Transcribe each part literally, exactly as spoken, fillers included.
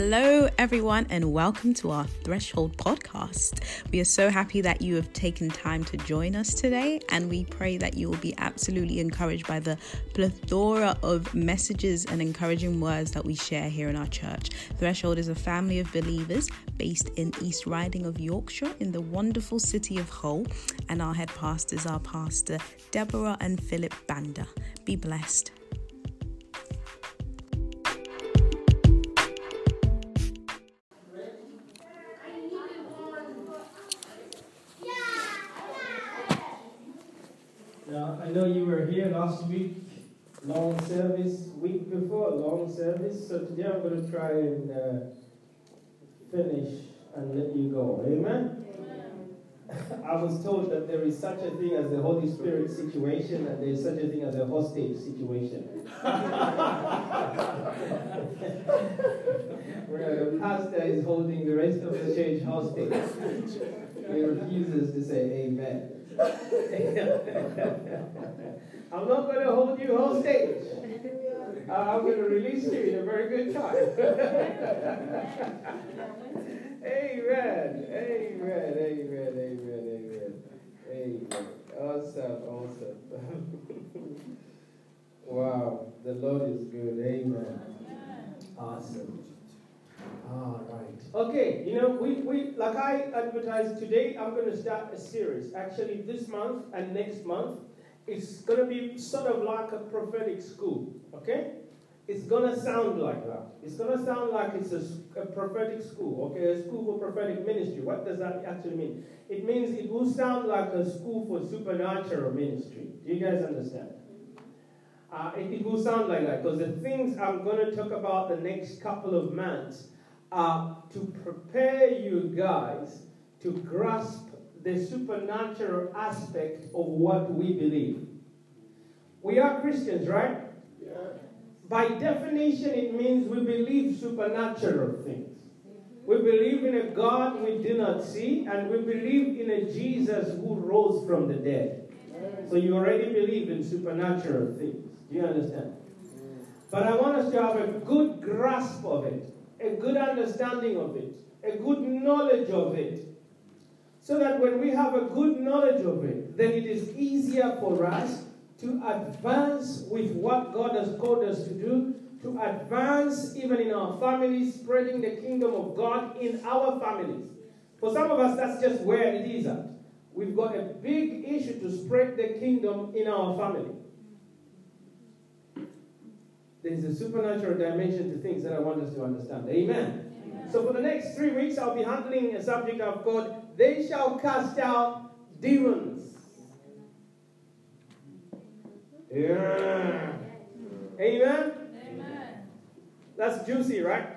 Hello everyone and welcome to our Threshold podcast. We are so happy that you have taken time to join us today, and we pray that you will be absolutely encouraged by the plethora of messages and encouraging words that we share here in our church. Threshold is a family of believers based in East Riding of Yorkshire in the wonderful city of Hull, and our head pastors are Pastor Deborah and Philip Banda. Be blessed. I know you were here last week, long service, week before, long service, so today I'm going to try and uh, finish and let you go, amen? Amen. I was told that there is such a thing as the Holy Spirit situation and there is such a thing as a hostage situation. Where the pastor is holding the rest of the church hostage, he refuses to say amen. I'm not going to hold you hostage. Uh, I'm going to release you in a very good time. Amen. Amen. Amen. Amen. Amen. Amen. Awesome. Awesome. Wow. The Lord is good. Amen. Awesome. All right. Okay, you know, we, we like I advertised today, I'm going to start a series. Actually, this month and next month, it's going to be sort of like a prophetic school, okay? It's going to sound like that. It's going to sound like it's a, a prophetic school, okay? A school for prophetic ministry. What does that actually mean? It means it will sound like a school for supernatural ministry. Do you guys understand? Uh, it, it will sound like that because the things I'm going to talk about the next couple of months are to prepare you guys to grasp the supernatural aspect of what we believe. We are Christians, right? Yeah. By definition, it means we believe supernatural things. Mm-hmm. We believe in a God we do not see, and we believe in a Jesus who rose from the dead. Yeah. So you already believe in supernatural things. Do you understand? Yeah. But I want us to have a good grasp of it, a good understanding of it, a good knowledge of it, so that when we have a good knowledge of it, then it is easier for us to advance with what God has called us to do, to advance even in our families, spreading the kingdom of God in our families. For some of us, that's just where it is at. We've got a big issue to spread the kingdom in our family. There's a supernatural dimension to things that I want us to understand. Amen. Amen. So for the next three weeks, I'll be handling a subject I've called, They Shall Cast Out Demons. Yeah. Amen. Amen. That's juicy, right?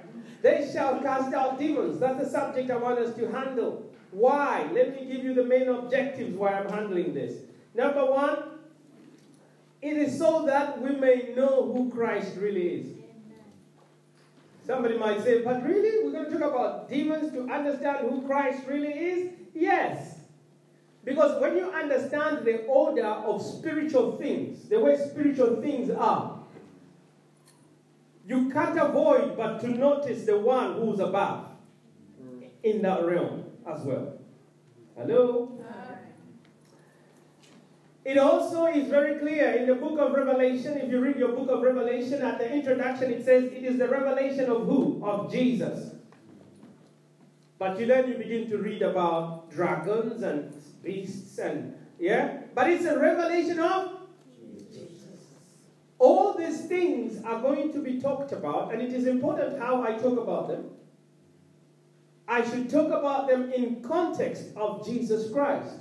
They shall cast out demons. That's the subject I want us to handle. Why? Let me give you the main objectives why I'm handling this. Number one, it is so that we may know who Christ really is. Amen. Somebody might say, but really? We're going to talk about demons to understand who Christ really is? Yes. Because when you understand the order of spiritual things, the way spiritual things are, you can't avoid but to notice the one who's above in that realm as well. Hello? It also is very clear in the book of Revelation. If you read your book of Revelation, at the introduction it says it is the revelation of who? Of Jesus. But you then you begin to read about dragons and beasts and, yeah? But it's a revelation of Jesus. All these things are going to be talked about, and it is important how I talk about them. I should talk about them in context of Jesus Christ.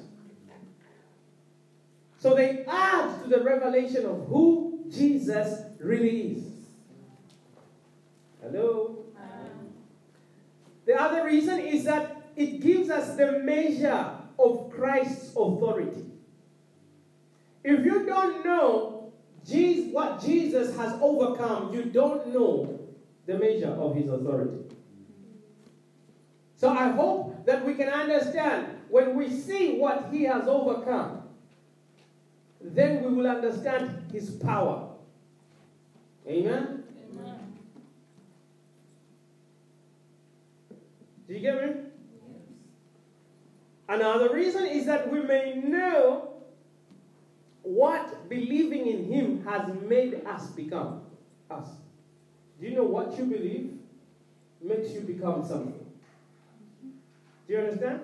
So they add to the revelation of who Jesus really is. Hello? Um. The other reason is that it gives us the measure of Christ's authority. If you don't know Jesus, what Jesus has overcome, you don't know the measure of his authority. So I hope that we can understand when we see what he has overcome, then we will understand his power. Amen? Amen? You get me? Yes. Another reason is that we may know what believing in him has made us become us. Do you know what you believe makes you become something? Do you understand?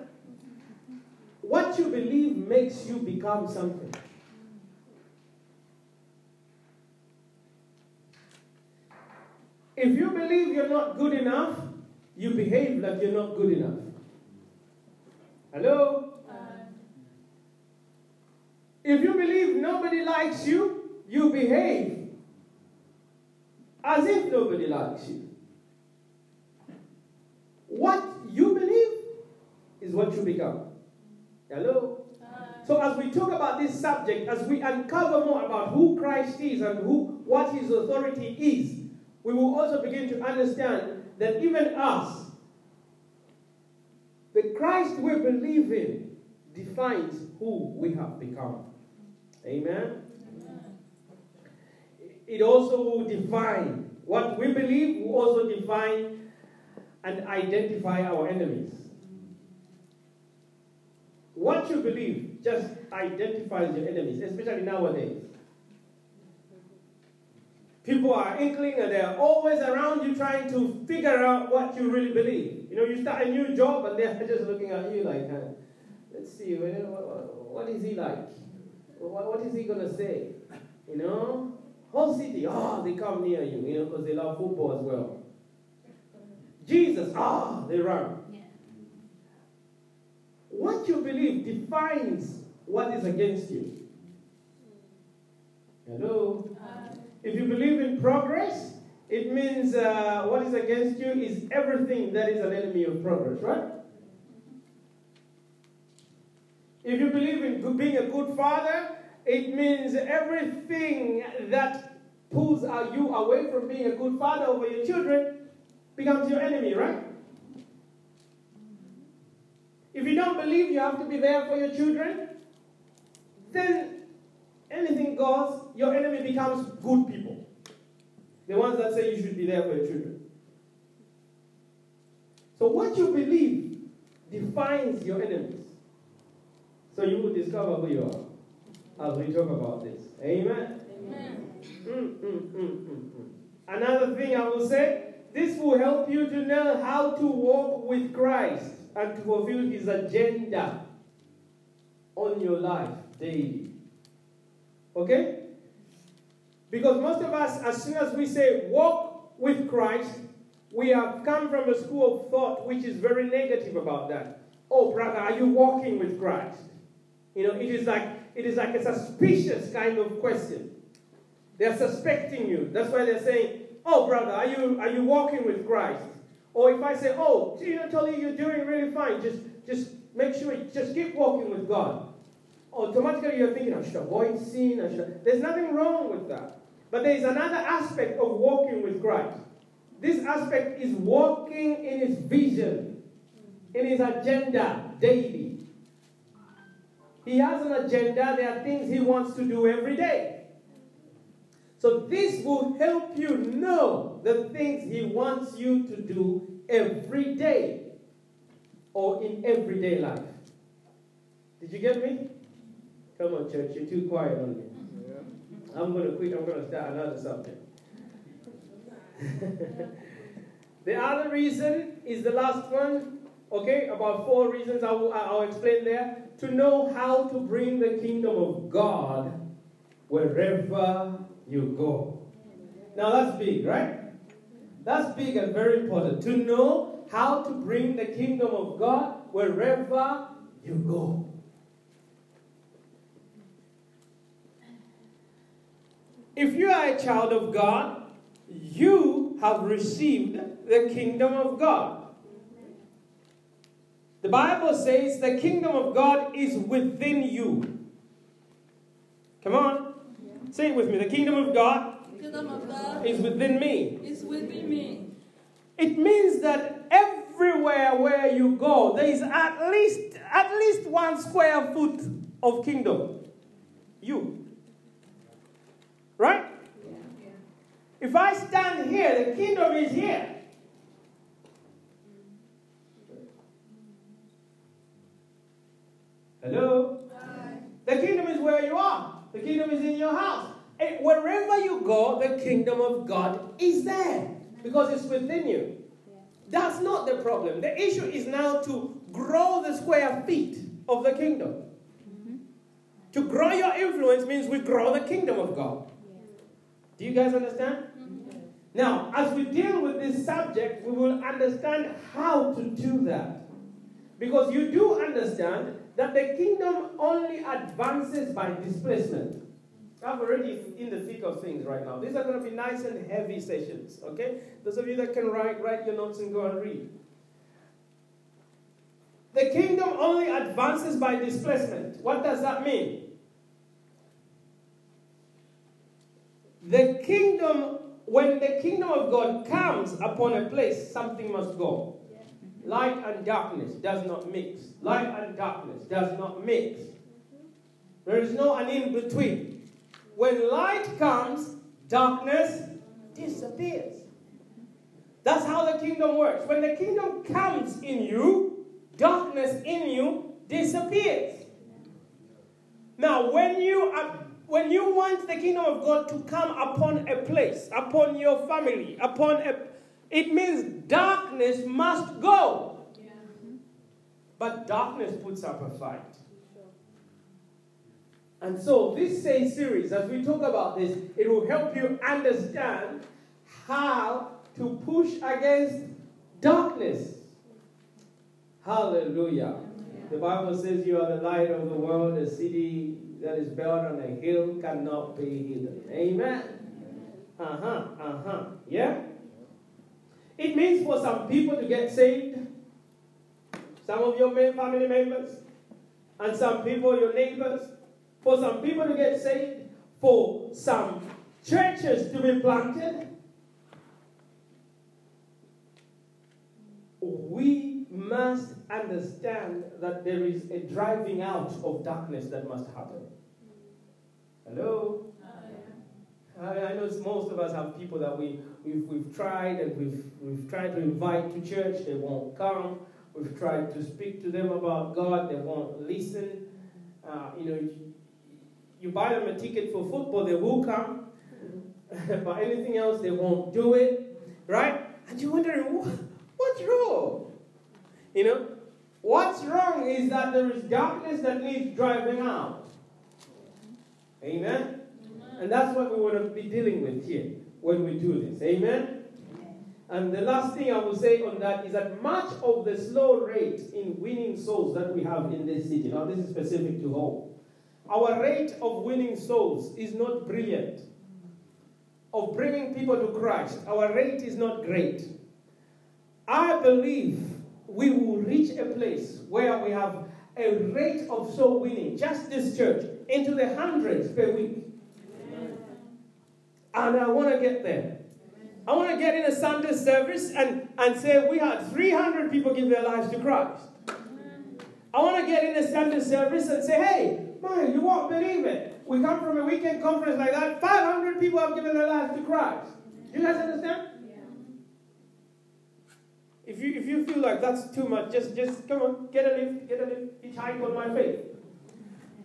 What you believe makes you become something. If you believe you're not good enough, you behave like you're not good enough. Hello? Uh, if you believe nobody likes you, you behave as if nobody likes you. What you believe is what you become. Hello? Uh, so as we talk about this subject, as we uncover more about who Christ is and who what his authority is, we will also begin to understand that even us, the Christ we believe in, defines who we have become. Amen? Amen. It also will define, what we believe will also define and identify our enemies. What you believe just identifies your enemies, especially nowadays. People are inkling and they're always around you trying to figure out what you really believe. You know, you start a new job and they're just looking at you like, huh, let's see, what is he like? What is he going to say? You know? Whole city, oh, they come near you, you know, because they love football as well. Jesus, ah, oh, they run. Yeah. What you believe defines what is against you. Hello? Uh, If you believe in progress, it means uh, what is against you is everything that is an enemy of progress, right? If you believe in being a good father, it means everything that pulls you away from being a good father over your children becomes your enemy, right? If you don't believe you have to be there for your children, then anything goes, your enemy becomes good people. The ones that say you should be there for your children. So what you believe defines your enemies. So you will discover who you are as we talk about this. Amen? Amen. Mm, mm, mm, mm, mm. Another thing I will say, this will help you to know how to walk with Christ and to fulfill his agenda on your life daily. Okay? Because most of us, as soon as we say walk with Christ, we have come from a school of thought which is very negative about that. Oh, brother, are you walking with Christ? You know, it is like it is like a suspicious kind of question. They're suspecting you. That's why they're saying, oh, brother, are you are you walking with Christ? Or if I say, oh, you know, Tolly, you're doing really fine. Just just make sure you just keep walking with God. Automatically you're thinking, I should avoid sin. I should... There's nothing wrong with that. But there is another aspect of walking with Christ. This aspect is walking in his vision, in his agenda daily. He has an agenda. There are things he wants to do every day. So this will help you know the things he wants you to do every day or in everyday life. Did you get me? Come on, church, you're too quiet on me. Yeah. I'm going to quit. I'm going to start another subject. The other reason is the last one. Okay, about four reasons I will, I'll explain there. To know how to bring the kingdom of God wherever you go. Now that's big, right? That's big and very important. To know how to bring the kingdom of God wherever you go. If you are a child of God, you have received the kingdom of God. The Bible says the kingdom of God is within you. Come on. Yeah. Say it with me. The kingdom of God, kingdom of God is within me. Is within me. It means that everywhere where you go, there is at least, at least one square foot of kingdom. You. Right? Yeah. Yeah. If I stand here, the kingdom is here. And wherever you go, the kingdom of God is there because it's within you. That's not the problem. The issue is now to grow the square feet of the kingdom. Mm-hmm. To grow your influence means we grow the kingdom of God. Yeah. Do you guys understand? Mm-hmm. Now, as we deal with this subject, we will understand how to do that. Because you do understand that the kingdom only advances by displacement. I'm already in the thick of things right now. These are going to be nice and heavy sessions, okay? Those of you that can write, write your notes and go and read. The kingdom only advances by displacement. What does that mean? The kingdom, when the kingdom of God comes upon a place, something must go. Yeah. Light and darkness does not mix. Light and darkness does not mix. There is no an in-between. When light comes, darkness disappears. That's how the kingdom works. When the kingdom comes in you, darkness in you disappears. Now, when you, are, when you want the kingdom of God to come upon a place, upon your family, upon a, it means darkness must go. Yeah. But darkness puts up a fight. And so this same series, as we talk about this, it will help you understand how to push against darkness. Hallelujah. Amen. The Bible says you are the light of the world. A city that is built on a hill cannot be hidden. Amen. Uh-huh, uh-huh. Yeah? It means for some people to get saved. Some of your family members. And some people, your neighbors. For some people to get saved, for some churches to be planted, we must understand that there is a driving out of darkness that must happen. Hello? Oh, yeah. I, I know most of us have people that we, we've, we've tried and we've, we've tried to invite to church, they won't come. We've tried to speak to them about God, they won't listen. Uh, you know, you buy them a ticket for football, they will come. But anything else, they won't do it. Right? And you're wondering, what, what's wrong? You know, what's wrong is that there is darkness that needs driving out. Amen? Amen. And that's what we want to be dealing with here when we do this. Amen? Amen? And the last thing I will say on that is that much of the slow rate in winning souls that we have in this city, now this is specific to hope, our rate of winning souls is not brilliant. Of bringing people to Christ, our rate is not great. I believe we will reach a place where we have a rate of soul winning, just this church, into the hundreds per week. Amen. And I want to get there. Amen. I want to get in a Sunday service and, and say we had three hundred people give their lives to Christ. Amen. I want to get in a Sunday service and say, hey, man, you won't believe it. We come from a weekend conference like that. five hundred people have given their lives to Christ. Do you guys understand? Yeah. If you if you feel like that's too much, just just come on, get a lift, get a lift, hitchhike on my faith.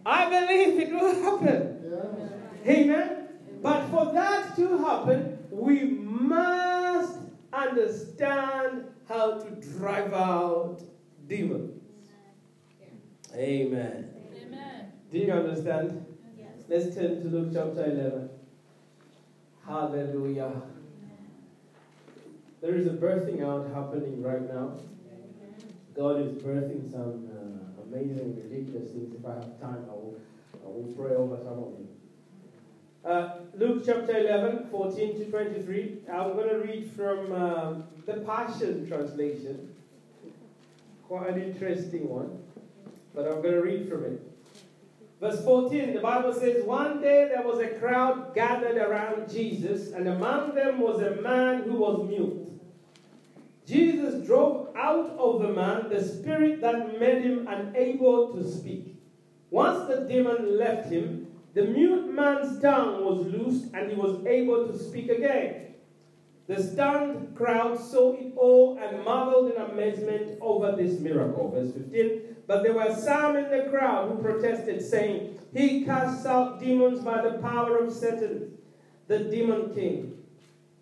I believe it will happen. Yeah. Amen. Amen. But for that to happen, we must understand how to drive out demons. Yeah. Amen. Do you understand? Yes. Let's turn to Luke chapter eleven. Hallelujah. Amen. There is a birthing out happening right now. Amen. God is birthing some uh, amazing, ridiculous things. If I have time, I will, I will pray over some of them. Uh, Luke chapter eleven, fourteen to twenty-three. I'm going to read from uh, the Passion Translation. Quite an interesting one. But I'm going to read from it. Verse fourteen, the Bible says, one day there was a crowd gathered around Jesus, and among them was a man who was mute. Jesus drove out of the man the spirit that made him unable to speak. Once the demon left him, the mute man's tongue was loosed, and he was able to speak again. The stunned crowd saw it all and marveled in amazement over this miracle. Verse fifteen. But there were some in the crowd who protested, saying, he casts out demons by the power of Satan, the demon king.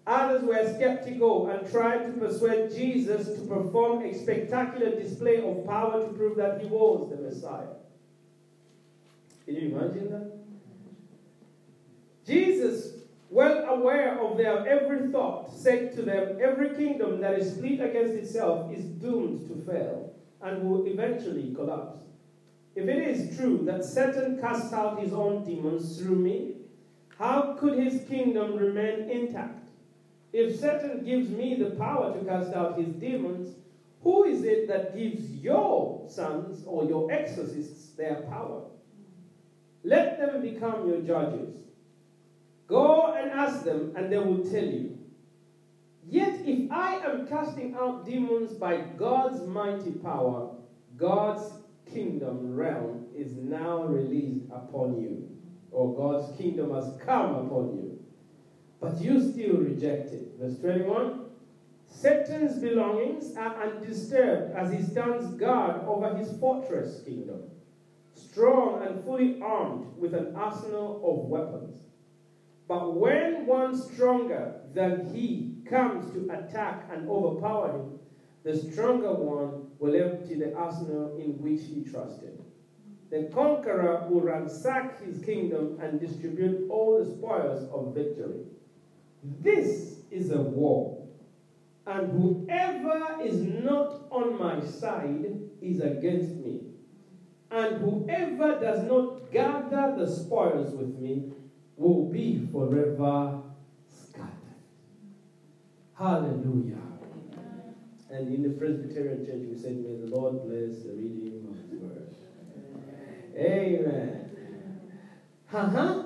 Others were skeptical and tried to persuade Jesus to perform a spectacular display of power to prove that he was the Messiah. Can you imagine that? Jesus, well aware of their every thought, said to them, "Every kingdom that is split against itself is doomed to fail and will eventually collapse. If it is true that Satan casts out his own demons through me, how could his kingdom remain intact? If Satan gives me the power to cast out his demons, who is it that gives your sons or your exorcists their power? Let them become your judges. Go and ask them, and they will tell you. Yet if I am casting out demons by God's mighty power, God's kingdom realm is now released upon you, or God's kingdom has come upon you. But you still reject it." Verse twenty-one, "Satan's belongings are undisturbed as he stands guard over his fortress kingdom, strong and fully armed with an arsenal of weapons. But when one stronger than he comes to attack and overpower him, the stronger one will empty the arsenal in which he trusted. The conqueror will ransack his kingdom and distribute all the spoils of victory. This is a war, and whoever is not on my side is against me, and whoever does not gather the spoils with me will be forever scattered." Hallelujah. Amen. And in the Presbyterian Church we said, "May the Lord bless the reading of His word." Amen. Uh-huh.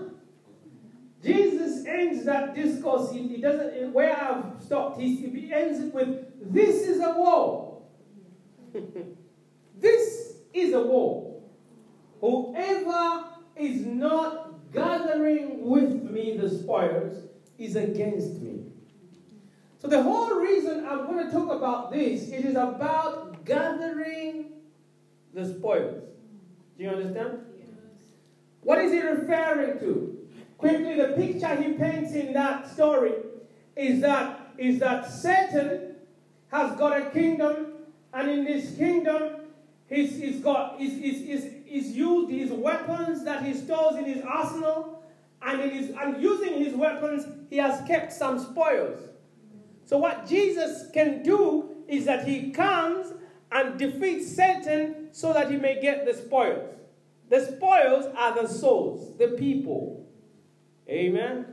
Jesus ends that discourse. He, he doesn't, where I've stopped, he, he ends it with, "This is a war." This is a war. Whoever is not gathering with me the spoils is against me. So the whole reason I'm going to talk about this, it is about gathering the spoils. Do you understand? Yes. What is he referring to? Quickly, the picture he paints in that story is that, is that Satan has got a kingdom, and in this kingdom, he's, he's, got, he's, he's, he's, he's used his weapons that he stores in his arsenal, and, in his, and using his weapons, he has kept some spoils. So what Jesus can do is that he comes and defeats Satan so that he may get the spoils. The spoils are the souls, the people. Amen. Amen.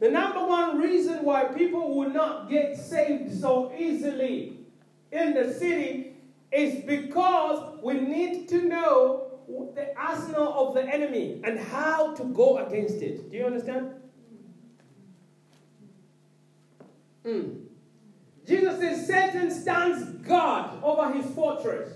The number one reason why people will not get saved so easily in the city is because we need to know the arsenal of the enemy and how to go against it. Do you understand? Mm. Jesus says Satan stands guard over his fortress.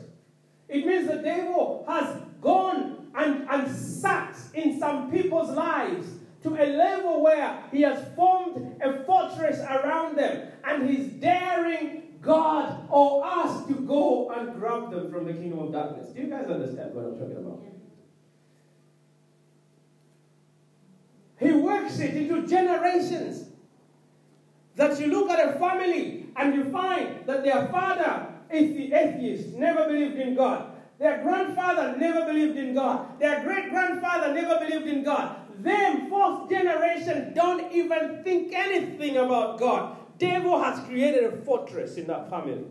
It means the devil has gone and, and sat in some people's lives to a level where he has formed a fortress around them, and he's daring God or us to go and grab them from the kingdom of darkness. Do you guys understand what I'm talking about? Yeah. He works it into generations, that you look at a family and you find that their father is the atheist, never believed in God. Their grandfather never believed in God. Their great-grandfather never believed in God. Them, fourth generation, don't even think anything about God. Devil has created a fortress in that family.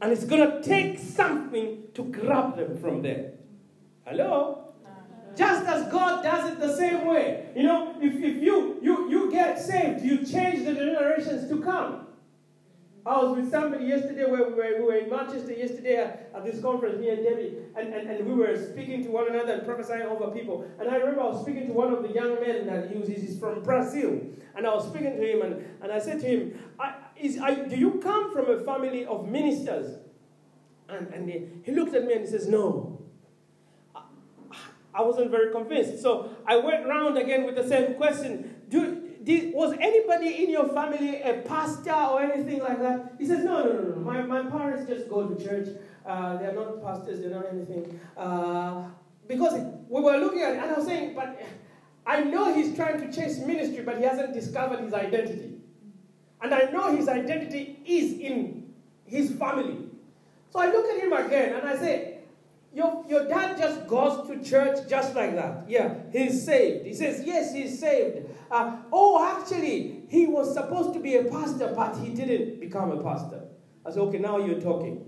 And it's going to take something to grab them from there. Hello? Just as God does it the same way. You know, if, if you, you, you get saved, you change the generations to come. I was with somebody yesterday, where we were, we were in Manchester yesterday at, at this conference, me and Debbie, and, and, and we were speaking to one another and prophesying over people. And I remember I was speaking to one of the young men, and he was, he's from Brazil. And I was speaking to him, and, and I said to him, I, is, I, do you come from a family of ministers? And, and he, he looked at me and he says, "No." I, I wasn't very convinced. So I went round again with the same question. Do Did, was anybody in your family a pastor or anything like that? He says, no, no, no, no. My, my parents just go to church. Uh, they're not pastors. They're not anything. Uh, because we were looking at it, and I was saying, but I know he's trying to chase ministry, but he hasn't discovered his identity. And I know his identity is in his family. So I look at him again and I say, your, your dad just goes to church just like that. Yeah, he's saved. He says, yes, he's saved. Uh, oh, actually, he was supposed to be a pastor, but he didn't become a pastor. I said, okay, now you're talking.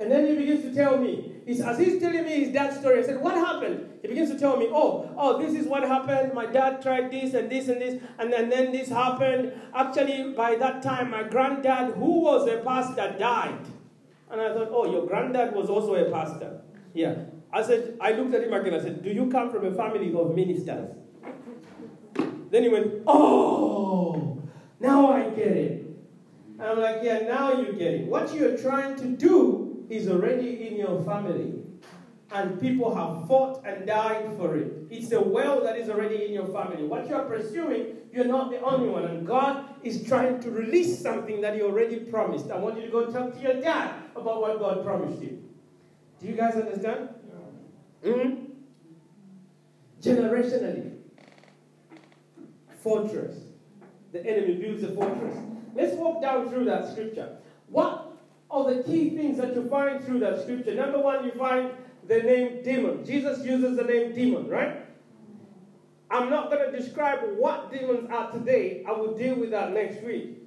And then he begins to tell me, he's, as he's telling me his dad's story, I said, what happened? He begins to tell me, oh, oh, this is what happened. My dad tried this and this and this, and then, then this happened. Actually, by that time, my granddad, who was a pastor, died. And I thought, oh, your granddad was also a pastor. Yeah. I said, I looked at him again. I said, do you come from a family of ministers? Then he went, oh, now I get it. And I'm like, yeah, now you get it. What you're trying to do is already in your family. And people have fought and died for it. It's a well that is already in your family. What you are pursuing, you're not the only one. And God is trying to release something that he already promised. I want you to go talk to your dad about what God promised you. Do you guys understand? Yeah. Mm-hmm. Generationally. Fortress. The enemy builds a fortress. Let's walk down through that scripture. What are the key things that you find through that scripture? Number one, you find the name demon. Jesus uses the name demon, right? I'm not going to describe what demons are today. I will deal with that next week.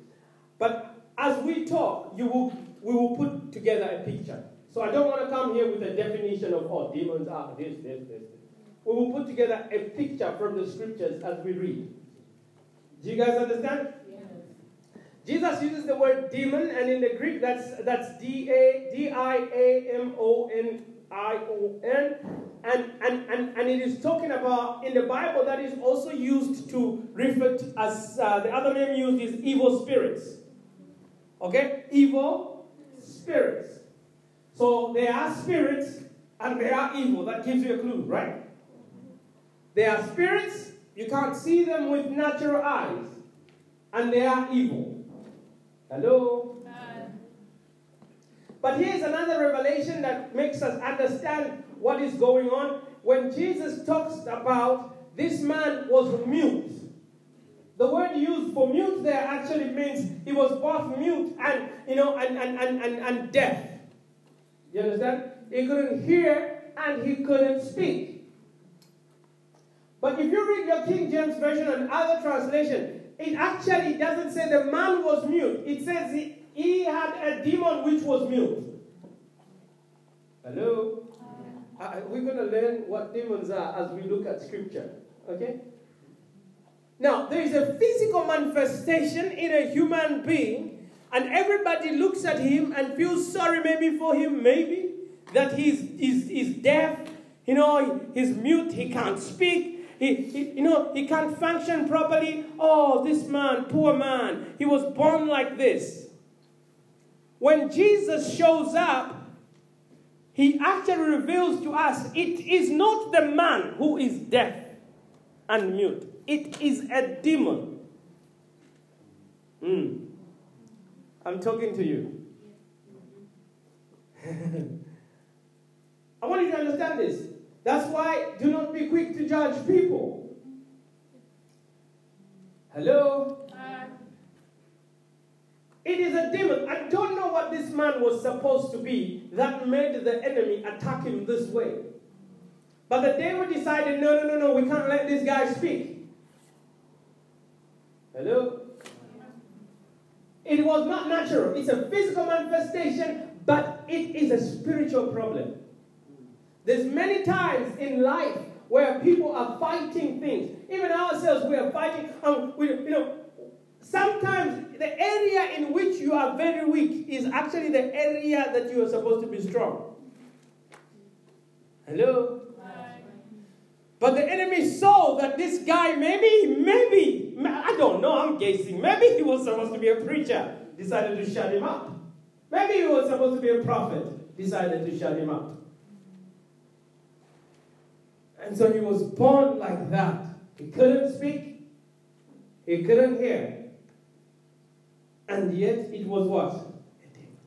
But as we talk, you will, we will put together a picture. So I don't want to come here with a definition of, oh, demons are this, this, this, this. We will put together a picture from the scriptures as we read. Do you guys understand? Jesus uses the word demon, and in the Greek, that's, that's D I A M O N I O N. And, and, and, and it is talking about, in the Bible, that is also used to refer to as, uh, the other name used is evil spirits. Okay? Evil spirits. So they are spirits, and they are evil. That gives you a clue, right? They are spirits, you can't see them with natural eyes, and they are evil. Hello? Hi. But here's another revelation that makes us understand what is going on. When Jesus talks about this man was mute, the word used for mute there actually means he was both mute and, you know, and, and, and, and, and deaf. You understand? He couldn't hear and he couldn't speak. But if you read your King James Version and other translations, it actually doesn't say the man was mute. It says he, he had a demon which was mute. Hello? Uh, we're going to learn what demons are as we look at scripture. Okay? Now, there is a physical manifestation in a human being, and everybody looks at him and feels sorry maybe for him, maybe, that he's, he's, he's deaf, you know, he's mute, he can't speak. He, he, you know, he can't function properly. Oh, this man, poor man, he was born like this. When Jesus shows up, he actually reveals to us it is not the man who is deaf and mute. It is a demon. Mm. I'm talking to you. I want you to understand this. That's why do not be quick to judge people. Hello? Uh, it is a demon. I don't know what this man was supposed to be that made the enemy attack him this way. But the devil decided, no, no, no, no, we can't let this guy speak. Hello? It was not natural. It's a physical manifestation, but it is a spiritual problem. There's many times in life where people are fighting things. Even ourselves, we are fighting. Um, we, you know, sometimes the area in which you are very weak is actually the area that you are supposed to be strong. Hello? Hi. But the enemy saw that this guy, maybe, maybe, I don't know, I'm guessing, maybe he was supposed to be a preacher, decided to shut him up. Maybe he was supposed to be a prophet, decided to shut him up. And so he was born like that. He couldn't speak. He couldn't hear. And yet it was what? A demon.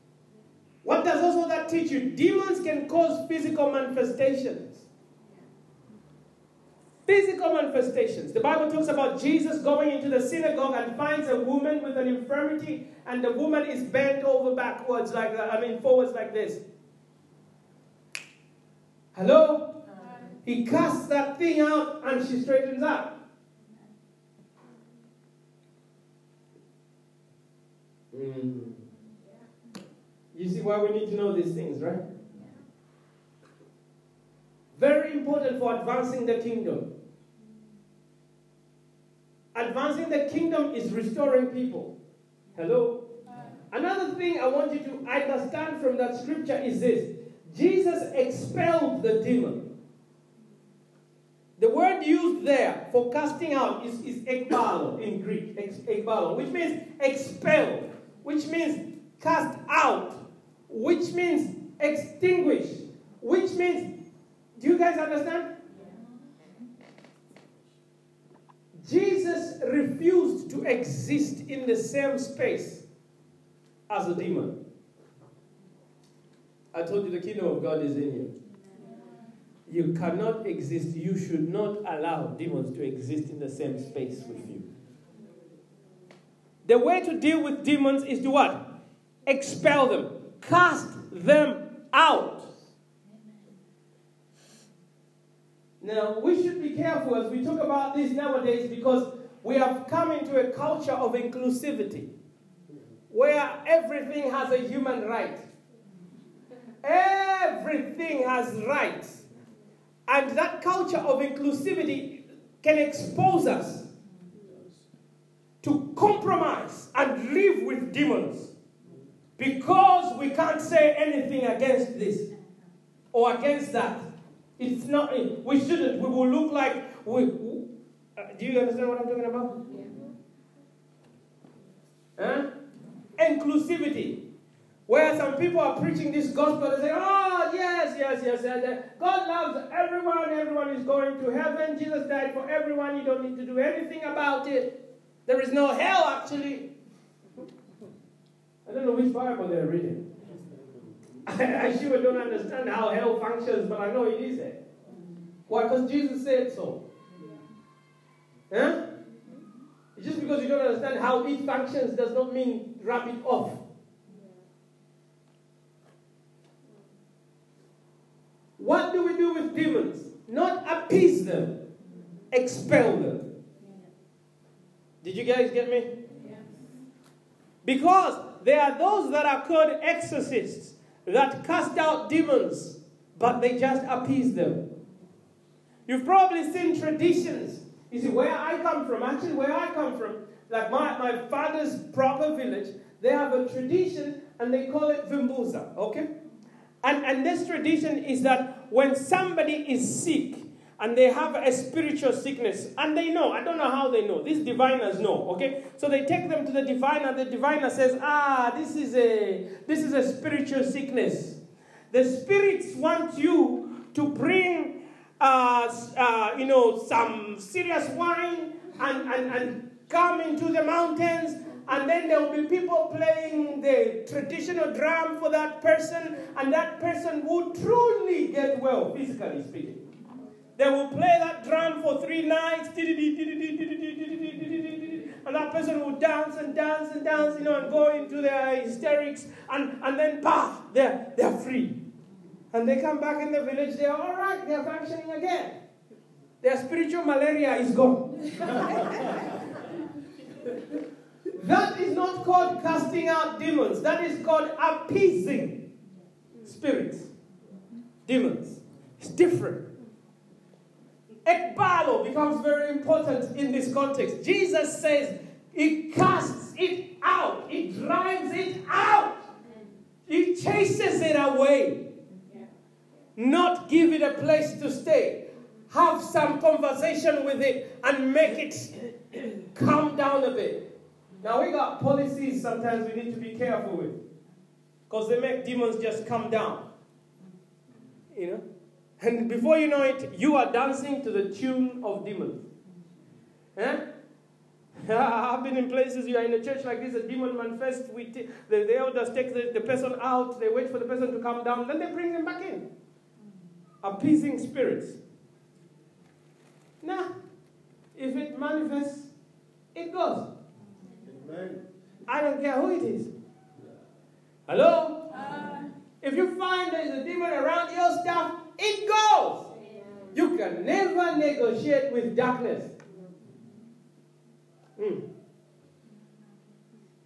What does also that teach you? Demons can cause physical manifestations. Physical manifestations. The Bible talks about Jesus going into the synagogue and finds a woman with an infirmity, and the woman is bent over backwards, like I mean forwards like this. Hello? He casts that thing out and she straightens up. Mm. You see why we need to know these things, right? Very important for advancing the kingdom. Advancing the kingdom is restoring people. Hello? Another thing I want you to understand from that scripture is this. Jesus expelled the demon. The word used there for casting out is, is ekbalo in Greek. Ekbalo, which means expel, which means cast out, which means extinguish, which means... Do you guys understand? Yeah. Jesus refused to exist in the same space as a demon. I told you the kingdom of God is in you. Yeah. You cannot exist. You should not allow demons to exist in the same space with you. The way to deal with demons is to what? Expel them. Cast them out. Now, we should be careful as we talk about this nowadays, because we have come into a culture of inclusivity where everything has a human right. Everything has rights. And that culture of inclusivity can expose us to compromise and live with demons because we can't say anything against this or against that. It's not, we shouldn't, we will look like, we, we, uh, do you understand what I'm talking about? Yeah. Huh? Inclusivity. Where some people are preaching this gospel, they say, oh, yes, yes, yes, yes, God loves everyone, everyone is going to heaven, Jesus died for everyone, you don't need to do anything about it. There is no hell, actually. I don't know which Bible they're reading. I sure don't understand how hell functions, but I know it is it. Why? Because Jesus said so. Yeah. Huh? Just because you don't understand how it functions does not mean rub it off. Yeah. What do we do with demons? Not appease them, expel them. Yeah. Did you guys get me? Yeah. Because there are those that are called exorcists, that cast out demons, but they just appease them. You've probably seen traditions. You see, where I come from, actually where I come from, like my, my father's proper village, they have a tradition and they call it Vimbuza, okay? And, and this tradition is that when somebody is sick and they have a spiritual sickness, and they know, I don't know how they know, these diviners know, okay? So they take them to the diviner, the diviner says, ah, this is a, this is a spiritual sickness. The spirits want you to bring, uh, uh, you know, some serious wine and, and, and come into the mountains, and then there will be people playing the traditional drum for that person, and that person will truly get well, physically speaking. They will play that drum for three nights, and that person will dance and dance and dance, you know, and go into their hysterics, and, and then, bah, they're, they're free. And they come back in the village, they're all right, they're functioning again. Their spiritual malaria is gone. That is not called casting out demons. That is called appeasing spirits, demons. It's different. Ekbalo becomes very important in this context. Jesus says it casts it out. It drives it out. It chases it away. Not give it a place to stay. Have some conversation with it and make it calm down a bit. Now we got policies sometimes we need to be careful with, because they make demons just come down. You know? And before you know it, you are dancing to the tune of demons. Eh? I've been in places, you are in a church like this, a demon manifests, we t- the, the elders take the, the person out, they wait for the person to come down, then they bring them back in. Appeasing spirits. Nah, if it manifests, it goes. Amen. I don't care who it is. Hello? Uh, if you find there is a demon around your stuff, it goes. Yeah. You can never negotiate with darkness. Mm.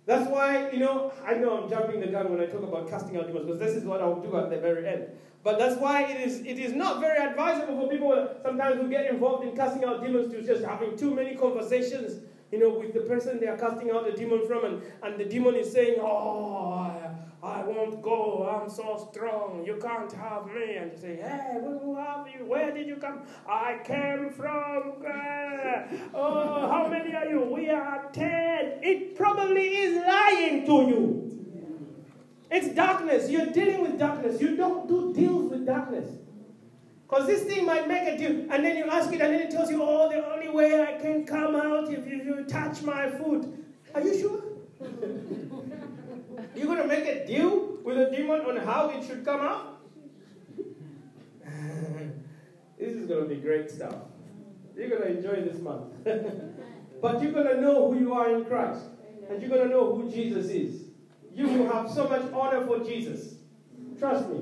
That's why, you know, I know I'm jumping the gun when I talk about casting out demons, because this is what I'll do at the very end. But that's why it is it is not very advisable for people sometimes who get involved in casting out demons to just having too many conversations, you know, with the person they are casting out the demon from, and, and the demon is saying, oh, I, I won't go, I'm so strong, you can't have me. And you say, hey, who have you? Where did you come? I came from, oh, how many are you? We are ten. It probably is lying to you. It's darkness. You're dealing with darkness. You don't do deals with darkness. Because this thing might make a deal. And then you ask it, and then it tells you, oh, the only way I can come out if you, if you touch my food. Are you sure? You're going to make a deal with a demon on how it should come out? This is going to be great stuff. You're going to enjoy this month. But you're going to know who you are in Christ. And you're going to know who Jesus is. You will have so much honor for Jesus. Trust me.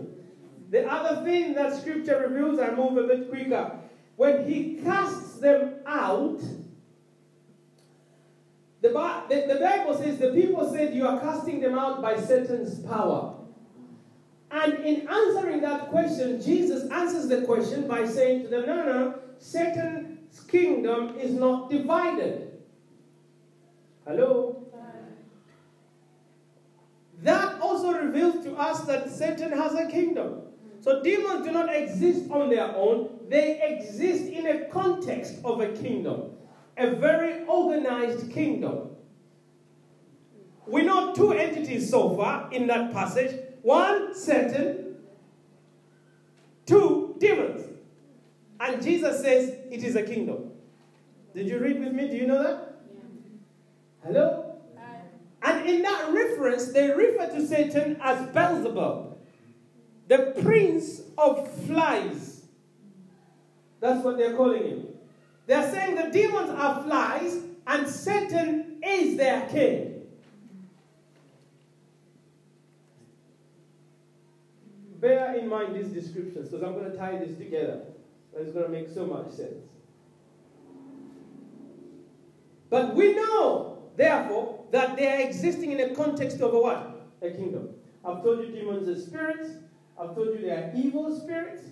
The other thing that scripture reveals, I move a bit quicker. When he casts them out, the, ba- the, the Bible says the people said you are casting them out by Satan's power. And in answering that question, Jesus answers the question by saying to them, no, no, no, Satan's kingdom is not divided. Hello? That also reveals to us that Satan has a kingdom. So demons do not exist on their own. They exist in a context of a kingdom. A very organized kingdom. We know two entities so far in that passage. One, Satan. Two, demons. And Jesus says it is a kingdom. Did you read with me? Do you know that? Hello? And in that reference, they refer to Satan as Beelzebub, the prince of flies. That's what they're calling him. They're saying the demons are flies and Satan is their king. Bear in mind these descriptions, because I'm going to tie this together. It's going to make so much sense. But we know, therefore, that they are existing in a context of a what? A kingdom. I've told you demons are spirits. I've told you they are evil spirits,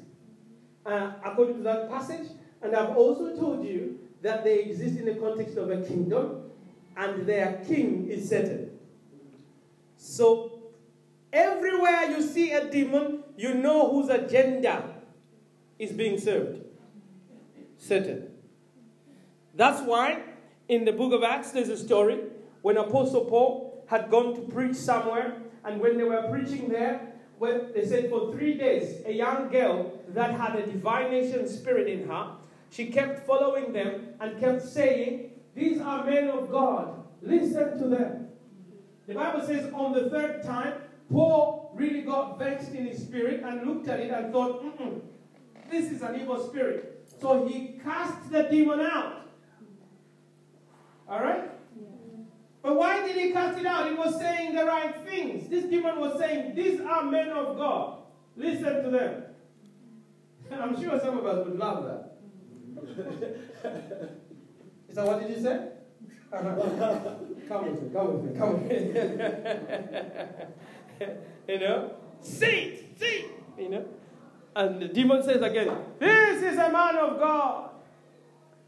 uh, according to that passage. And I've also told you that they exist in the context of a kingdom, and their king is Satan. So, everywhere you see a demon, you know whose agenda is being served. Satan. That's why, in the book of Acts, there's a story when Apostle Paul had gone to preach somewhere, and when they were preaching there, when they said for three days, a young girl that had a divination spirit in her, she kept following them and kept saying, these are men of God, listen to them. The Bible says on the third time, Paul really got vexed in his spirit and looked at it and thought, mm-mm, this is an evil spirit. So he cast the demon out. All right? But why did he cast it out? It was saying the right things. This demon was saying, these are men of God. Listen to them. And I'm sure some of us would love that. Is that what did you say? Come with me, come with me, come with me. You know? See, see, you know? And the demon says again, this is a man of God.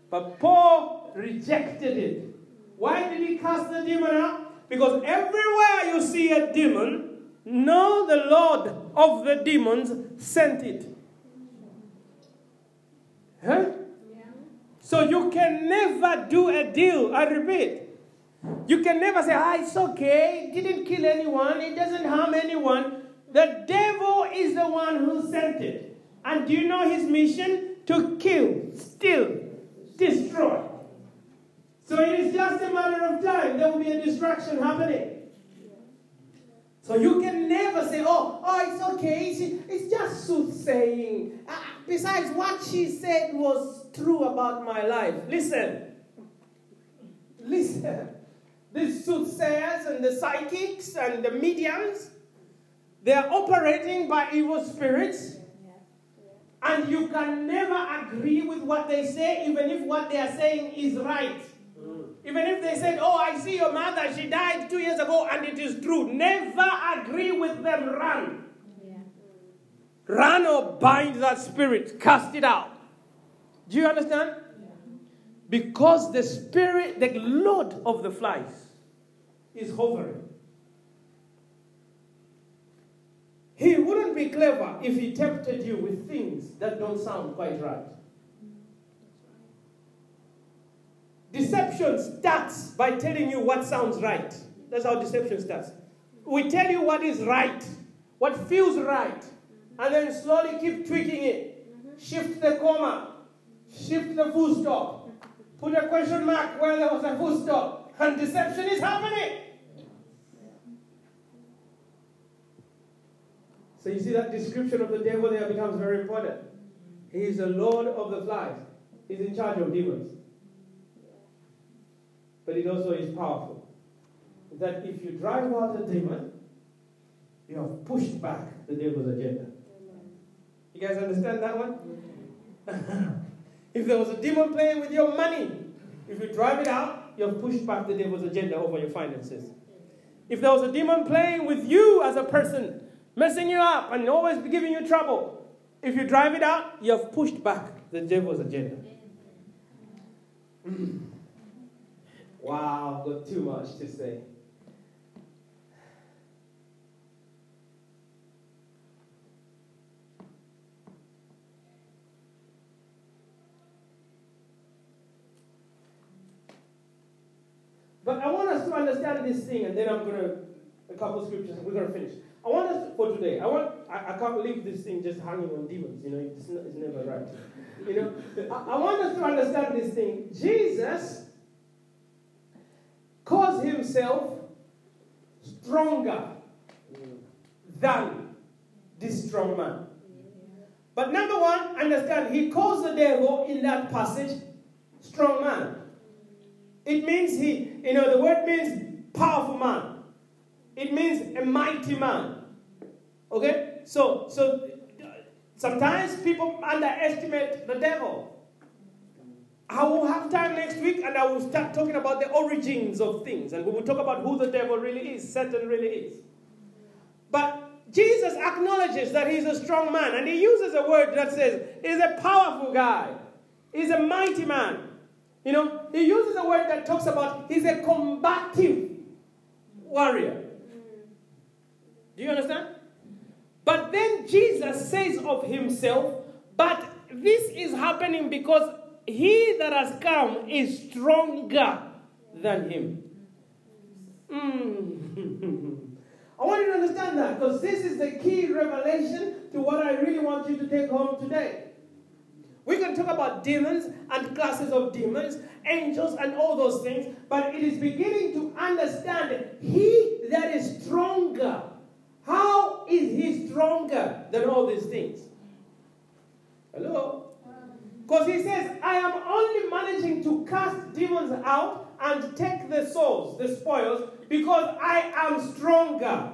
But Paul rejected it. Why did he cast the demon out? Because everywhere you see a demon, know the Lord of the demons sent it. Huh? Yeah. So you can never do a deal. I repeat. You can never say, ah, it's okay. It didn't kill anyone. It doesn't harm anyone. The devil is the one who sent it. And do you know his mission? To kill, steal, destroy. So it is just a matter of time. There will be a distraction happening. So you can never say, oh, oh, it's okay. It's, it's just soothsaying. Ah, Besides, what she said was true about my life. Listen. Listen. These soothsayers and the psychics and the mediums, they're operating by evil spirits. And you can never agree with what they say, even if what they are saying is right. Mm. Even if they said, oh, I see your mother, she died two years ago, and it is true. Never agree with them. Run. Yeah. Run or bind that spirit. Cast it out. Do you understand? Yeah. Because the spirit, the lord of the flies, is hovering. He wouldn't be clever if he tempted you with things that don't sound quite right. Deception starts by telling you what sounds right. That's how deception starts. We tell you what is right, what feels right, and then slowly keep tweaking it. Shift the comma, shift the full stop, put a question mark where there was a full stop, and deception is happening. So you see that description of the devil there becomes very important. He is the lord of the flies. He's in charge of demons. But it also is powerful. That if you drive out the demon, you have pushed back the devil's agenda. You guys understand that one? If there was a demon playing with your money, if you drive it out, you have pushed back the devil's agenda over your finances. If there was a demon playing with you as a person, messing you up and always giving you trouble, if you drive it out, you have pushed back the devil's agenda. Wow, I've got too much to say. But I want us to understand this thing, and then I'm going to, a couple of scriptures, and we're going to finish. I want us, for today, I want, I, I can't leave this thing just hanging on demons, you know, it's, not, it's never right. You know, I, I want us to understand this thing. Jesus calls himself stronger than this strong man. But number one, understand, he calls the devil in that passage strong man. It means he, you know, the word means powerful man. It means a mighty man. Okay? So, so sometimes people underestimate the devil. I will have time next week and I will start talking about the origins of things. And we will talk about who the devil really is, Satan really is. But Jesus acknowledges that he's a strong man. And he uses a word that says, he's a powerful guy. He's a mighty man. You know, he uses a word that talks about he's a combative warrior. Do you understand? But then Jesus says of himself, but this is happening because he that has come is stronger than him. Mm. I want you to understand that, because this is the key revelation to what I really want you to take home today. We can talk about demons and classes of demons, angels and all those things, but it is beginning to understand he that is stronger. How is he stronger than all these things? Hello? Because he says, I am only managing to cast demons out and take the souls, the spoils, because I am stronger.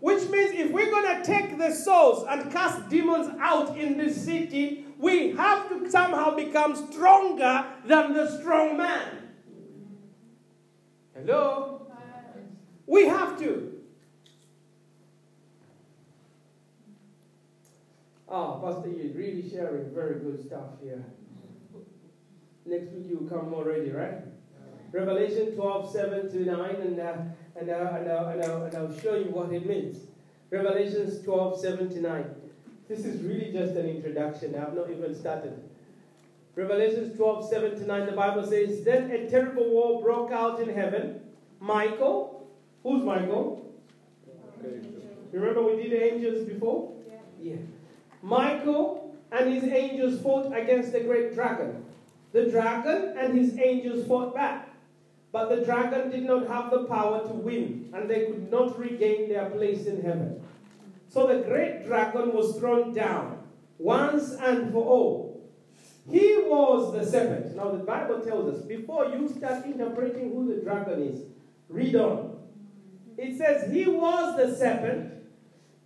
Which means if we're going to take the souls and cast demons out in this city, we have to somehow become stronger than the strong man. Hello? We have to. Oh, Pastor, you're really sharing very good stuff here. Next week you'll come more ready, right? Yeah. Revelation twelve, seven to nine, and, uh, and, uh, and, uh, and, uh, and I'll show you what it means. Revelation twelve, seven to nine. This is really just an introduction. I've not even started. Revelation twelve, seven to nine, the Bible says, then a terrible war broke out in heaven. Michael, who's Michael? Okay. Remember we did angels before? Yeah. Yeah. Michael and his angels fought against the great dragon. The dragon and his angels fought back. But the dragon did not have the power to win, and they could not regain their place in heaven. So the great dragon was thrown down, once and for all. He was the serpent. Now the Bible tells us, before you start interpreting who the dragon is, read on. It says, he was the serpent,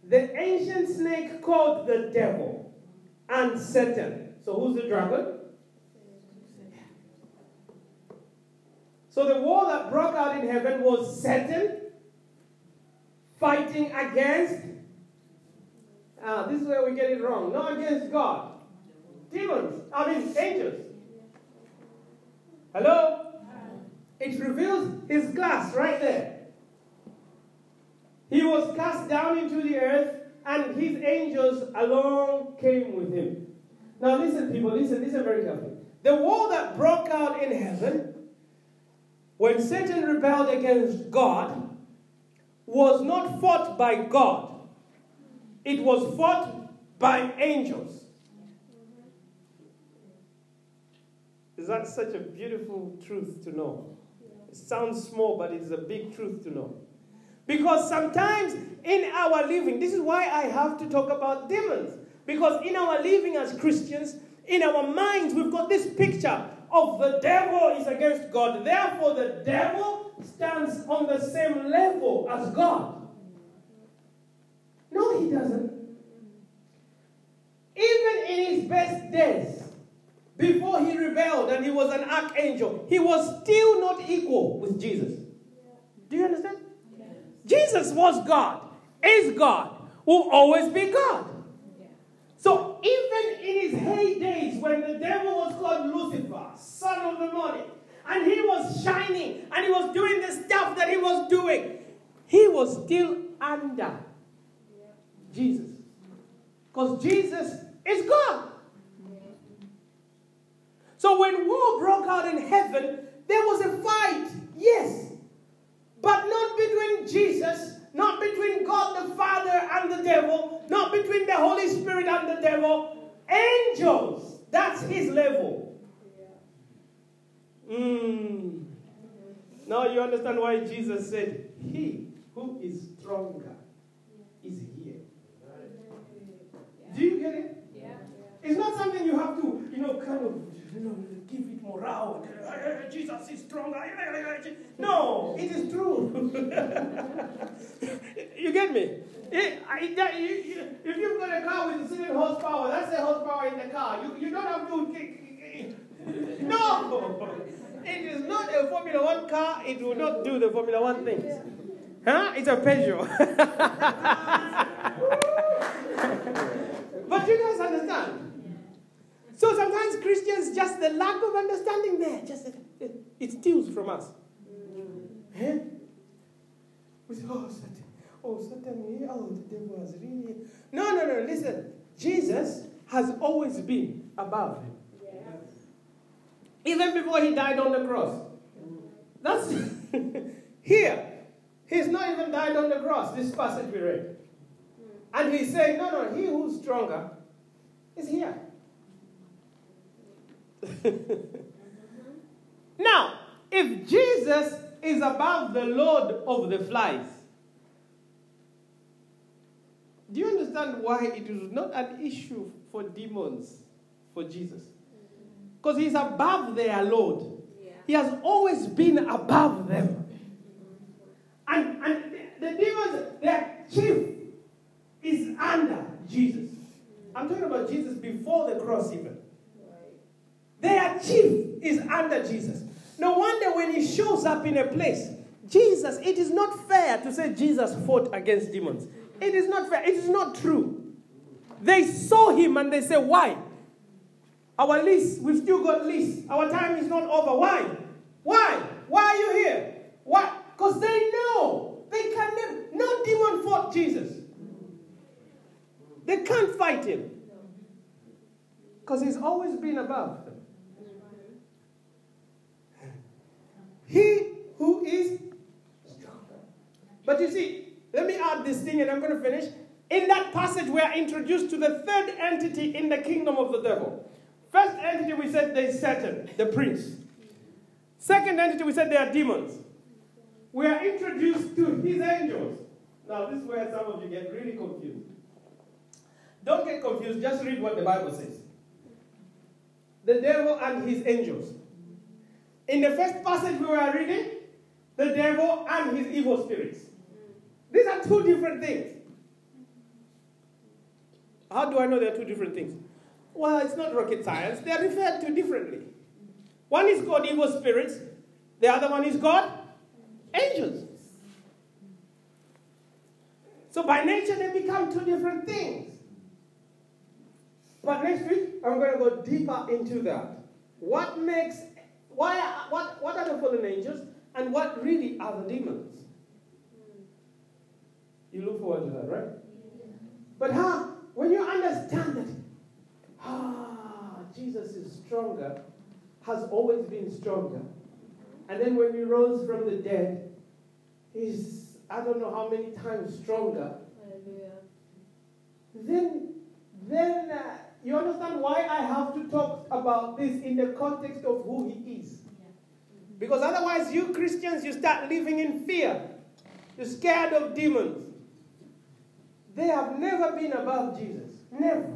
the ancient snake called the devil and Satan. So who's the dragon? So the war that broke out in heaven was Satan fighting against, uh, this is where we get it wrong, not against God. Demons, I mean angels. Hello? It reveals his class right there. He was cast down into the earth and his angels along came with him. Now listen people, listen, listen very carefully. The war that broke out in heaven when Satan rebelled against God was not fought by God. It was fought by angels. Is that such a beautiful truth to know? It sounds small, but it's a big truth to know. Because sometimes in our living, this is why I have to talk about demons. Because in our living as Christians, in our minds, we've got this picture of the devil is against God. Therefore, the devil stands on the same level as God. No, he doesn't. Even in his best days, before he rebelled and he was an archangel, he was still not equal with Jesus. Do you understand? Yes. Jesus was God, is God, will always be God. So even in his heydays when the devil was called Lucifer, son of the morning, and he was shining and he was doing the stuff that he was doing, he was still under Jesus. Because Jesus is God. So when war broke out in heaven, there was a fight, yes, but not between Jesus, not between God the Father and the devil, not between the Holy Spirit and the devil. Angels, that's his level. Mm. Now you understand why Jesus said, he who is stronger is here. Do you get it? Yeah. It's not something you have to, you know, kind of, you know, give it morale. Jesus is stronger. No, it is true. You get me? It, it, it, if you've got a car with a certain horsepower, that's the horsepower in the car. You, you don't have to... No! It is not a Formula One car. It will not do the Formula One things. Huh? It's a Peugeot. But you guys understand. So sometimes Christians, just the lack of understanding there, just it, it steals from us. Mm-hmm. Eh? We say, oh, Satan, oh, Satan, oh, the devil has really... No, no, no, listen. Jesus has always been above him. Yeah. Even before he died on the cross. That's... Here, he's not even died on the cross, this passage we read. And he's saying, no, no, he who's stronger is here. Now, if Jesus is above the Lord of the flies, do you understand why it is not an issue for demons, for Jesus? Because he's above their Lord. Yeah. He has always been above them. And, and the, the demons, their chief is under Jesus. I'm talking about Jesus before the cross even. Their chief is under Jesus. No wonder when he shows up in a place, Jesus, it is not fair to say Jesus fought against demons. It is not fair. It is not true. They saw him and they say, why? Our lease, we've still got lease. Our time is not over. Why? Why? Why are you here? Why? Because they know. They can never. No demon fought Jesus. They can't fight him. Because he's always been above them. He who is stronger. But you see, let me add this thing and I'm going to finish. In that passage, we are introduced to the third entity in the kingdom of the devil. First entity, we said they are Satan, the prince. Second entity, we said they are demons. We are introduced to his angels. Now, this is where some of you get really confused. Don't get confused. Just read what the Bible says. The devil and his angels. In the first passage we were reading, the devil and his evil spirits. These are two different things. How do I know they're two different things? Well, it's not rocket science. They are referred to differently. One is called evil spirits. The other one is called angels. So by nature, they become two different things. But next week, I'm going to go deeper into that. What makes, why, what, what are the fallen angels and what really are the demons? You look forward to that, right? But how? When you understand that, ah, Jesus is stronger, has always been stronger. And then when he rose from the dead, he's, I don't know how many times stronger. Hallelujah. Then, then uh, you understand why I have to talk about this in the context of who he is. Yeah. Mm-hmm. Because otherwise, you Christians, you start living in fear. You're scared of demons. They have never been above Jesus. Never.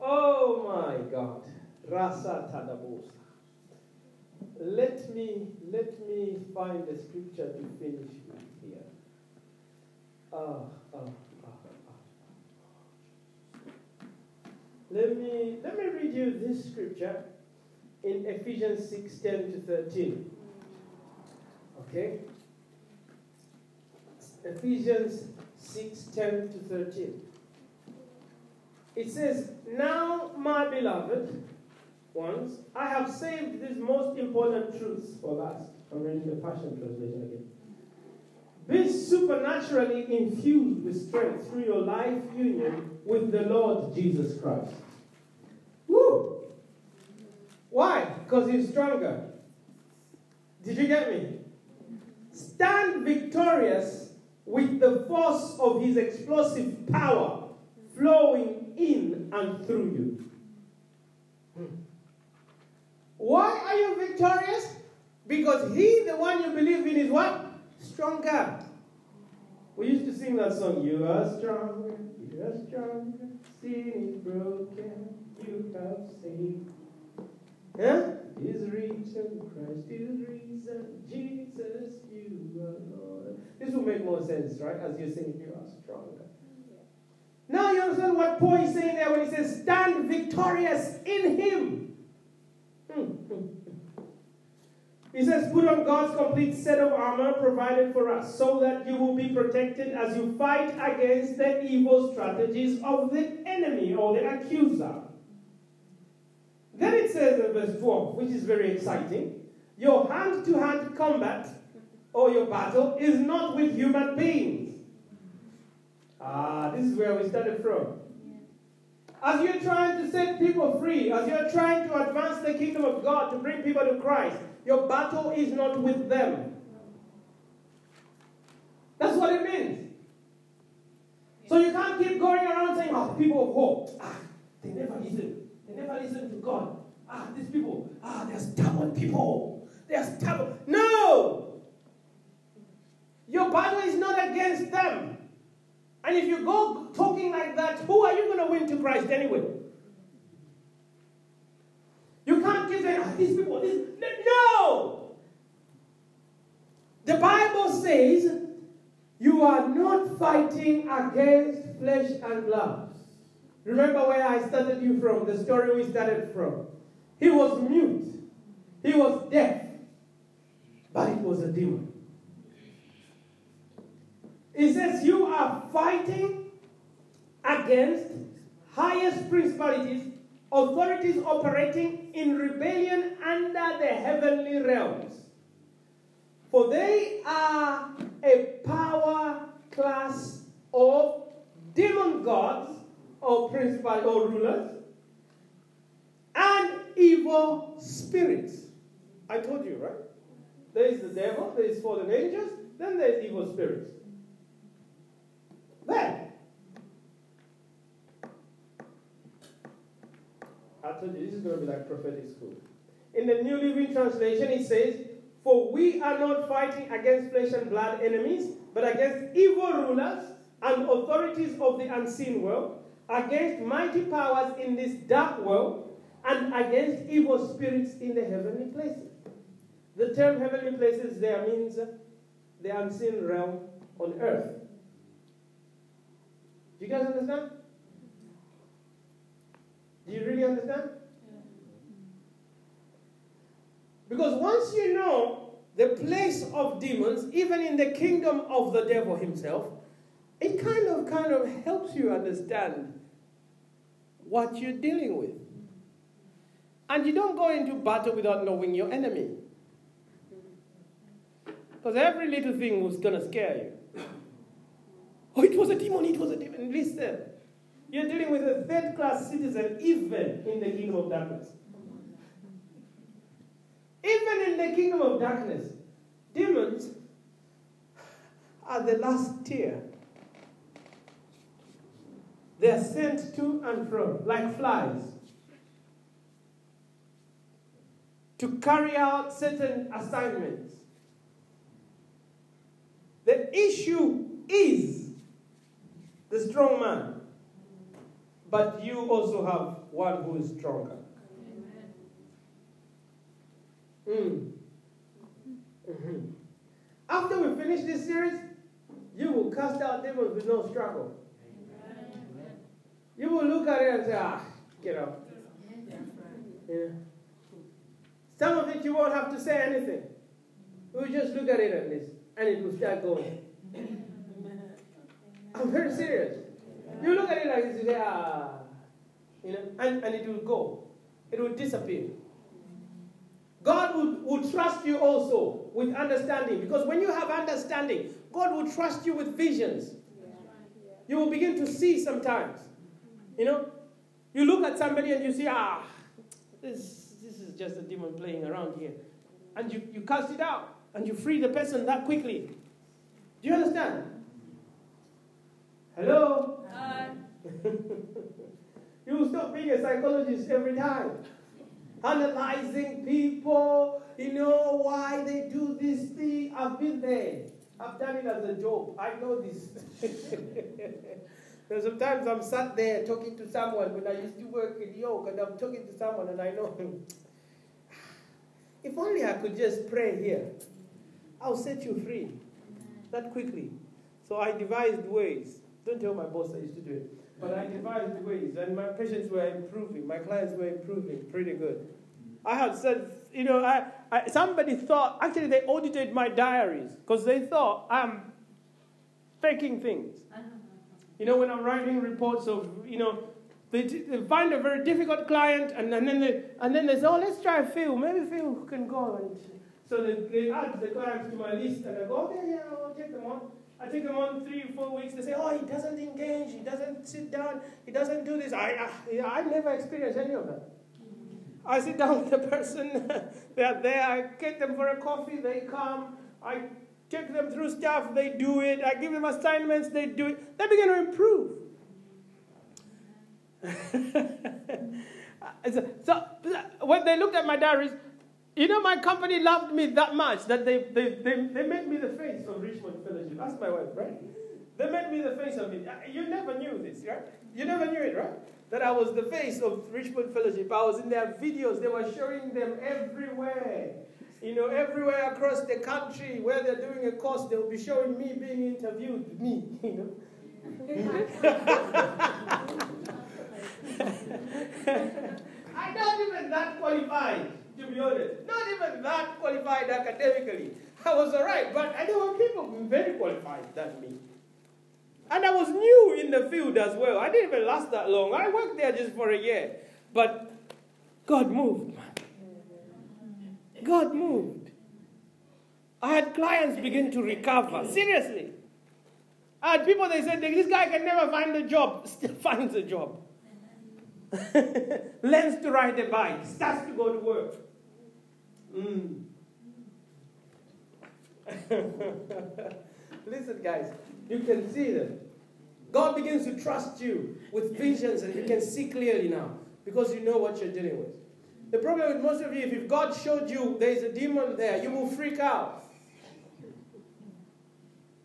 Oh my God. Rasa Tadabosa. Let me, let me find the scripture to finish with here. Ah, ah, ah, ah. Let me, let me read you this scripture in Ephesians six, ten to thirteen. Okay? Ephesians six, ten to thirteen. It says, "Now, my beloved ones, I have saved these most important truths for last." I'm reading the Passion Translation again. "Be supernaturally infused with strength through your life union with the Lord Jesus Christ." Woo! Why? Because he's stronger. Did you get me? "Stand victorious with the force of his explosive power flowing in and through you." Hmm. Why are you victorious? Because he, the one you believe in, is what? Stronger. We used to sing that song, "You are stronger, you are stronger, sin is broken, you have saved." Huh? Is risen, Christ is risen, Jesus, you are Lord. This will make more sense, right? As you're saying, you are stronger. Yeah. Now you understand what Paul is saying there when he says, "Stand victorious in him." Mm-hmm. He says, "Put on God's complete set of armor provided for us, so that you will be protected as you fight against the evil strategies of the enemy," or the accuser. Then it says in verse twelve, which is very exciting, "Your hand-to-hand combat, or your battle, is not with human beings." Ah, this is where we started from. Yeah. As you're trying to set people free, as you're trying to advance the kingdom of God, to bring people to Christ, your battle is not with them. That's what it means. Yeah. So you can't keep going around saying, "Oh, the people of hope, ah, they never listen. They never listen to God. Ah, these people, ah, they're stubborn people. They're stubborn." No! Your battle is not against them. And if you go talking like that, who are you going to win to Christ anyway? You can't keep saying, "Ah, these people, these..." No! The Bible says you are not fighting against flesh and blood. Remember where I started you from, the story we started from. He was mute. He was deaf. But it was a demon. It says you are fighting against highest principalities, authorities operating in rebellion under the heavenly realms. For they are a power class of demon gods, or principal, or rulers, and evil spirits. I told you, right? There is the devil, there is fallen angels, then there is evil spirits. There. I told you, this is going to be like prophetic school. In the New Living Translation, it says, For we are not fighting against flesh and blood enemies, but against evil rulers and authorities of the unseen world, against mighty powers in this dark world, and against evil spirits in the heavenly places. The term heavenly places there means the unseen realm on earth. Do you guys understand? Do you really understand? Because once you know the place of demons, even in the kingdom of the devil himself, it kind of, kind of helps you understand what you're dealing with. And you don't go into battle without knowing your enemy. Because every little thing was going to scare you. Oh, it was a demon, it was a demon. Listen, you're dealing with a third-class citizen even in the kingdom of darkness. Even in the kingdom of darkness, demons are the last tier. They are sent to and fro like flies to carry out certain assignments. The issue is the strong man, but you also have one who is stronger. Mm. Mm-hmm. After we finish this series, you will cast out demons with no struggle. Amen. You will look at it and say, ah, get out. Yeah. Some of it you won't have to say anything. You will just look at it and listen, and it will start going. I'm very serious. You look at it like this, you say, ah, you know, and, and it will go. It will disappear. God would, would trust you also with understanding. Because when you have understanding, God will trust you with visions. Yeah. You will begin to see sometimes. You know, you look at somebody and you see, ah, this, this is just a demon playing around here. And you, you cast it out and you free the person that quickly. Do you understand? Hello? Hi. You will stop being a psychologist every time. Analyzing people, you know, why they do this thing. I've been there. I've done it as a job. I know this. So sometimes I'm sat there talking to someone when I used to work in York, and I'm talking to someone and I know him. If only I could just pray here, I'll set you free that quickly. So I devised ways. Don't tell my boss I used to do it. But I devised ways, and my patients were improving. My clients were improving pretty good. I had said, you know, I, I somebody thought, actually they audited my diaries because they thought I'm faking things. You know, when I'm writing reports of, you know, they, they find a very difficult client, and, and, then they, and then they say, oh, let's try Phil. Maybe Phil can go. And so they, they add the clients to my list, and I go, okay, yeah, I'll take them on. I take him on three or four weeks. They say, oh, he doesn't engage. He doesn't sit down. He doesn't do this. I I, I never experienced any of that. I sit down with the person. They are there. I get them for a coffee. They come. I take them through stuff. They do it. I give them assignments. They do it. They begin to improve. so, so when they looked at my diaries, you know, my company loved me that much that they, they, they, they made me the face of Richmond Fellowship. That's my wife, right? They made me the face of it. You never knew this, right? You never knew it, right? That I was the face of Richmond Fellowship. I was in their videos. They were showing them everywhere. You know, everywhere across the country where they're doing a course, they'll be showing me being interviewed, me, you know. I'm not even that qualified. To be honest, not even that qualified academically. I was all right, but there were people very qualified than me. And I was new in the field as well. I didn't even last that long. I worked there just for a year. But God moved, man. God moved. I had clients begin to recover. Seriously. I had people, they said, this guy can never find a job. Still finds a job. Learns to ride a bike. Starts to go to work. Mm. Listen, guys, you can see them. God begins to trust you with visions, and you can see clearly now because you know what you're dealing with. The problem with most of you, if God showed you there is a demon there, you will freak out.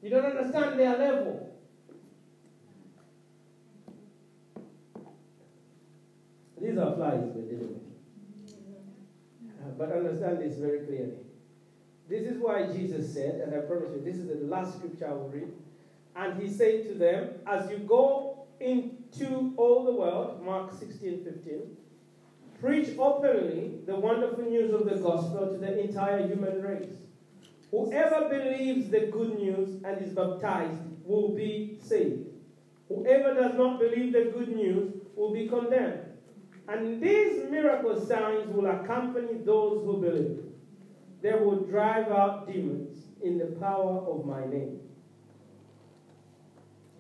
You don't understand their level. These are flies we're dealing with. Uh, but understand this very clearly. This is why Jesus said, and I promise you, this is the last scripture I will read. And he said to them, as you go into all the world, Mark sixteen fifteen, preach openly the wonderful news of the gospel to the entire human race. Whoever believes the good news and is baptized will be saved. Whoever does not believe the good news will be condemned. And these miracle signs will accompany those who believe. They will drive out demons in the power of my name.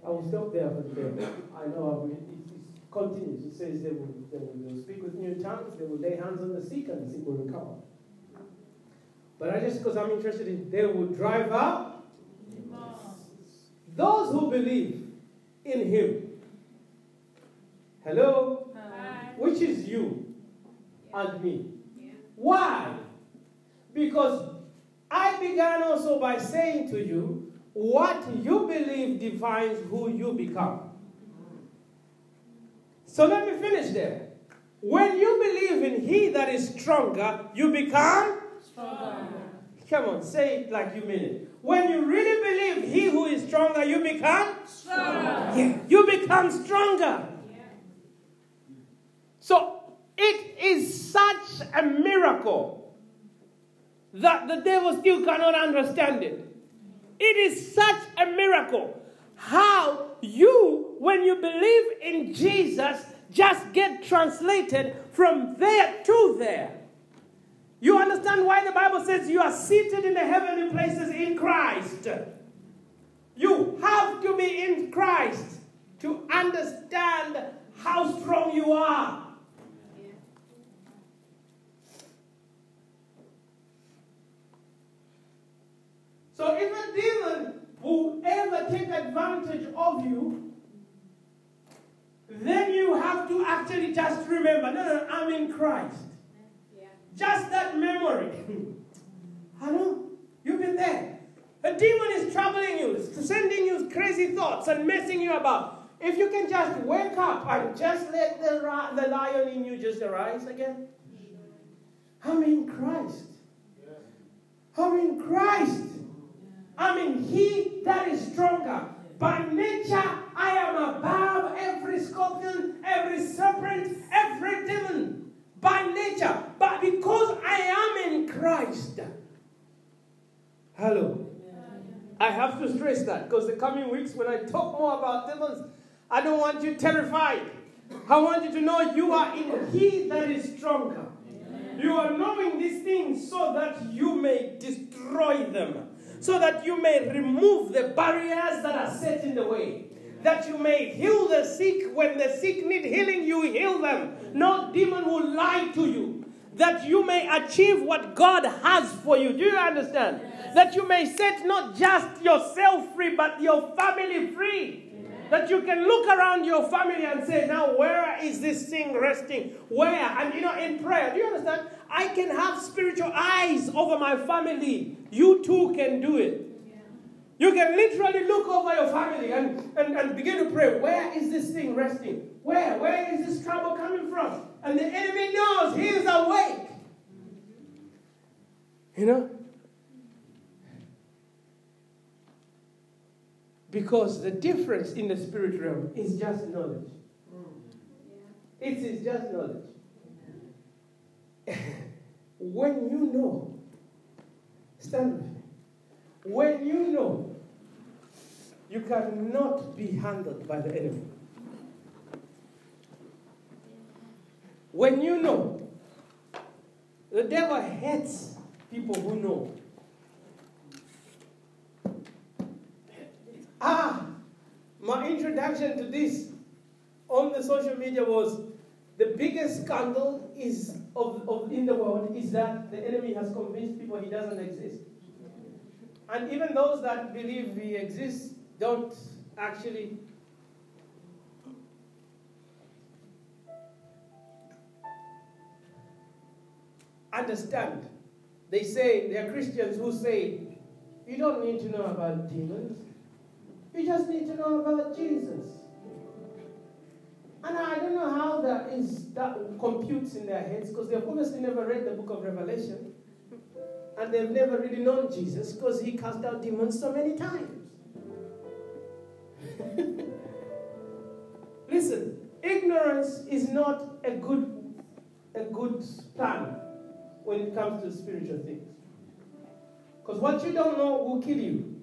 I will stop there for today. I know it, it, it continues. It says they will, they will speak with new tongues, they will lay hands on the sick and the sick will recover. But I just, because I'm interested in, they will drive out those who believe in him. Hello? Hi. Which is you yeah. and me. Yeah. Why? Because I began also by saying to you, what you believe defines who you become. So let me finish there. When you believe in he that is stronger, you become stronger. Come on, say it like you mean it. When you really believe he who is stronger, you become stronger. Yeah, you become stronger. Yeah. So it is such a miracle that the devil still cannot understand it. It is such a miracle how you, when you believe in Jesus, just get translated from there to there. You understand why the Bible says you are seated in the heavenly places in Christ. You have to be in Christ to understand how strong you are. So if a demon will ever take advantage of you, then you have to actually just remember, no, no, I'm in Christ. Yeah. Just that memory. I know, you've been there. A demon is troubling you, sending you crazy thoughts and messing you about. If you can just wake up and just let the, the lion in you just arise again. I'm in Christ. I'm in Christ. I mean, he that is stronger. By nature, I am above every scorpion, every serpent, every demon. By nature. But because I am in Christ. Hello. I have to stress that because the coming weeks when I talk more about demons, I don't want you terrified. I want you to know you are in he that is stronger. You are knowing these things so that you may destroy them. So that you may remove the barriers that are set in the way. That you may heal the sick. When the sick need healing, you heal them. No demon will lie to you. That you may achieve what God has for you. Do you understand? Yes. That you may set not just yourself free, but your family free. Yes. That you can look around your family and say, now where is this thing resting? Where? And you know, in prayer, do you understand? I can have spiritual eyes over my family. You too can do it. Yeah. You can literally look over your family and, and, and begin to pray. Where is this thing resting? Where? Where is this trouble coming from? And the enemy knows he is awake. You know? Because the difference in the spirit realm is just knowledge. Yeah. It is just knowledge. When you know, stand with me. When you know, you cannot be handled by the enemy. When you know, the devil hates people who know. Ah, my introduction to this on the social media was the biggest scandal is Of, of in the world is that the enemy has convinced people he doesn't exist. And even those that believe he exists don't actually. understand. They say, there are Christians who say, you don't need to know about demons. You just need to know about Jesus. And I don't know how that is, that computes in their heads, because they've obviously never read the book of Revelation. And they've never really known Jesus, because he cast out demons so many times. Listen, ignorance is not a good, a good plan when it comes to spiritual things. Because what you don't know will kill you.